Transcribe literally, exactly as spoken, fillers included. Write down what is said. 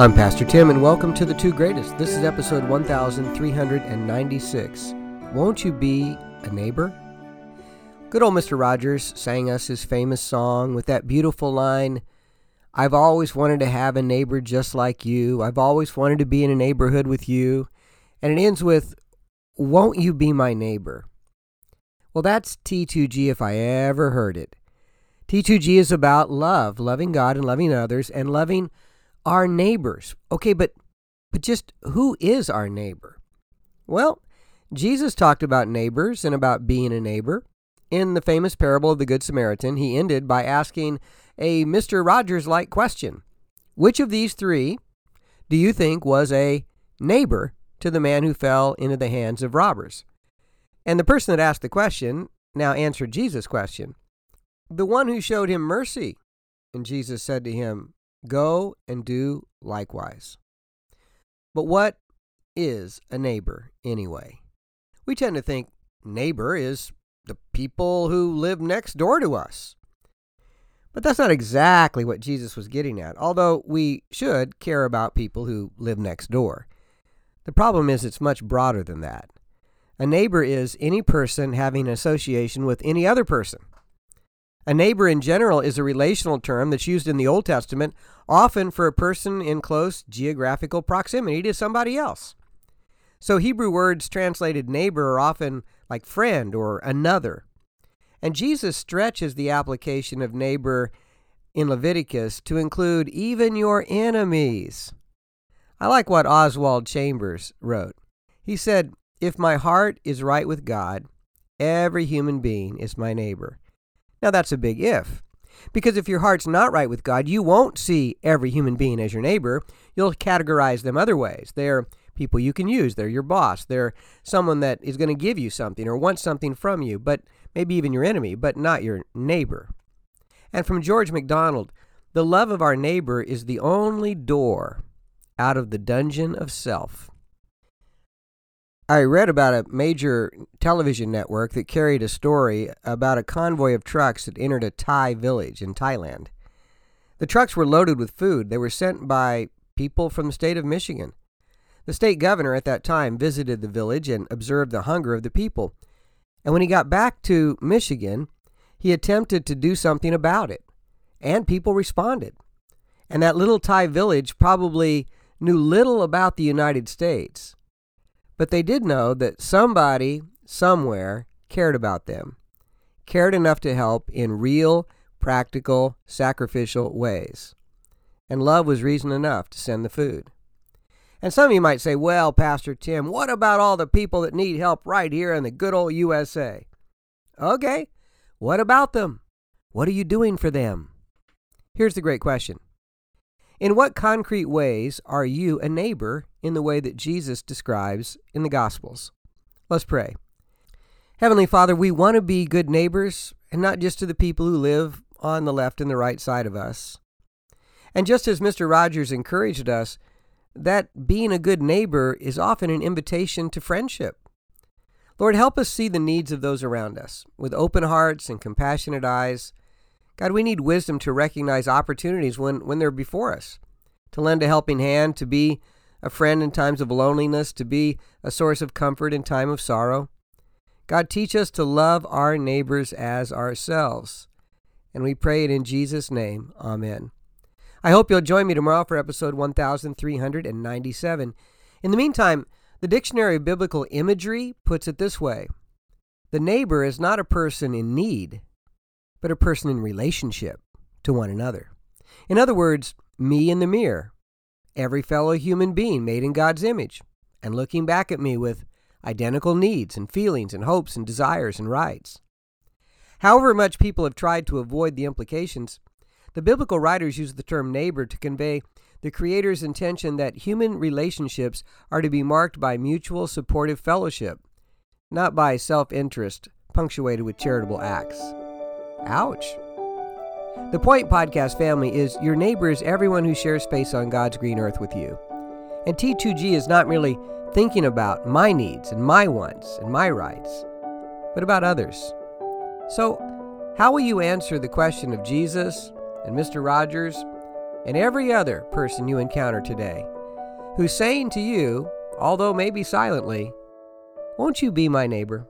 I'm Pastor Tim, and welcome to The Two Greatest. This is episode one thousand three hundred ninety-six. Won't you be a neighbor? Good old Mister Rogers sang us his famous song with that beautiful line, "I've always wanted to have a neighbor just like you. I've always wanted to be in a neighborhood with you." And it ends with, "Won't you be my neighbor?" Well, that's T two G if I ever heard it. T two G is about love, loving God and loving others, and loving our neighbors. Okay, but but just who is our neighbor? Well, Jesus talked about neighbors and about being a neighbor. In the famous parable of the Good Samaritan, he ended by asking a Mister Rogers-like question. Which of these three do you think was a neighbor to the man who fell into the hands of robbers? And the person that asked the question now answered Jesus' question. The one who showed him mercy. And Jesus said to him, "Go and do likewise." But what is a neighbor anyway? We tend to think neighbor is the people who live next door to us. But that's not exactly what Jesus was getting at, although we should care about people who live next door. The problem is it's much broader than that. A neighbor is any person having an association with any other person. A neighbor in general is a relational term that's used in the Old Testament, often for a person in close geographical proximity to somebody else. So Hebrew words translated neighbor are often like friend or another. And Jesus stretches the application of neighbor in Leviticus to include even your enemies. I like what Oswald Chambers wrote. He said, "If my heart is right with God, every human being is my neighbor." Now that's a big if, because if your heart's not right with God, you won't see every human being as your neighbor. You'll categorize them other ways. They're people you can use. They're your boss. They're someone that is going to give you something or want something from you, but maybe even your enemy, but not your neighbor. And from George MacDonald, "The love of our neighbor is the only door out of the dungeon of self." I read about a major television network that carried a story about a convoy of trucks that entered a Thai village in Thailand. The trucks were loaded with food. They were sent by people from the state of Michigan. The state governor at that time visited the village and observed the hunger of the people. And when he got back to Michigan, he attempted to do something about it. And people responded. And that little Thai village probably knew little about the United States. But they did know that somebody, somewhere, cared about them, cared enough to help in real, practical, sacrificial ways. And love was reason enough to send the food. And some of you might say, "Well, Pastor Tim, what about all the people that need help right here in the good old U S A?" Okay, what about them? What are you doing for them? Here's the great question. In what concrete ways are you a neighbor in the way that Jesus describes in the Gospels? Let's pray. Heavenly Father, we want to be good neighbors, and not just to the people who live on the left and the right side of us. And just as Mister Rogers encouraged us, that being a good neighbor is often an invitation to friendship. Lord, help us see the needs of those around us with open hearts and compassionate eyes. God, we need wisdom to recognize opportunities when, when they're before us, to lend a helping hand, to be a friend in times of loneliness, to be a source of comfort in time of sorrow. God, teach us to love our neighbors as ourselves. And we pray it in Jesus' name. Amen. I hope you'll join me tomorrow for episode one thousand three hundred ninety-seven. In the meantime, the Dictionary of Biblical Imagery puts it this way. The neighbor is not a person in need, but a person in relationship to one another. In other words, me in the mirror, every fellow human being made in God's image, and looking back at me with identical needs and feelings and hopes and desires and rights. However much people have tried to avoid the implications, the biblical writers use the term neighbor to convey the Creator's intention that human relationships are to be marked by mutual supportive fellowship, not by self-interest punctuated with charitable acts. Ouch. The Point Podcast family is your neighbor is everyone who shares space on God's green earth with you. And T two G is not merely thinking about my needs and my wants and my rights, but about others. So, how will you answer the question of Jesus and Mister Rogers and every other person you encounter today, who's saying to you, although maybe silently, "Won't you be my neighbor?"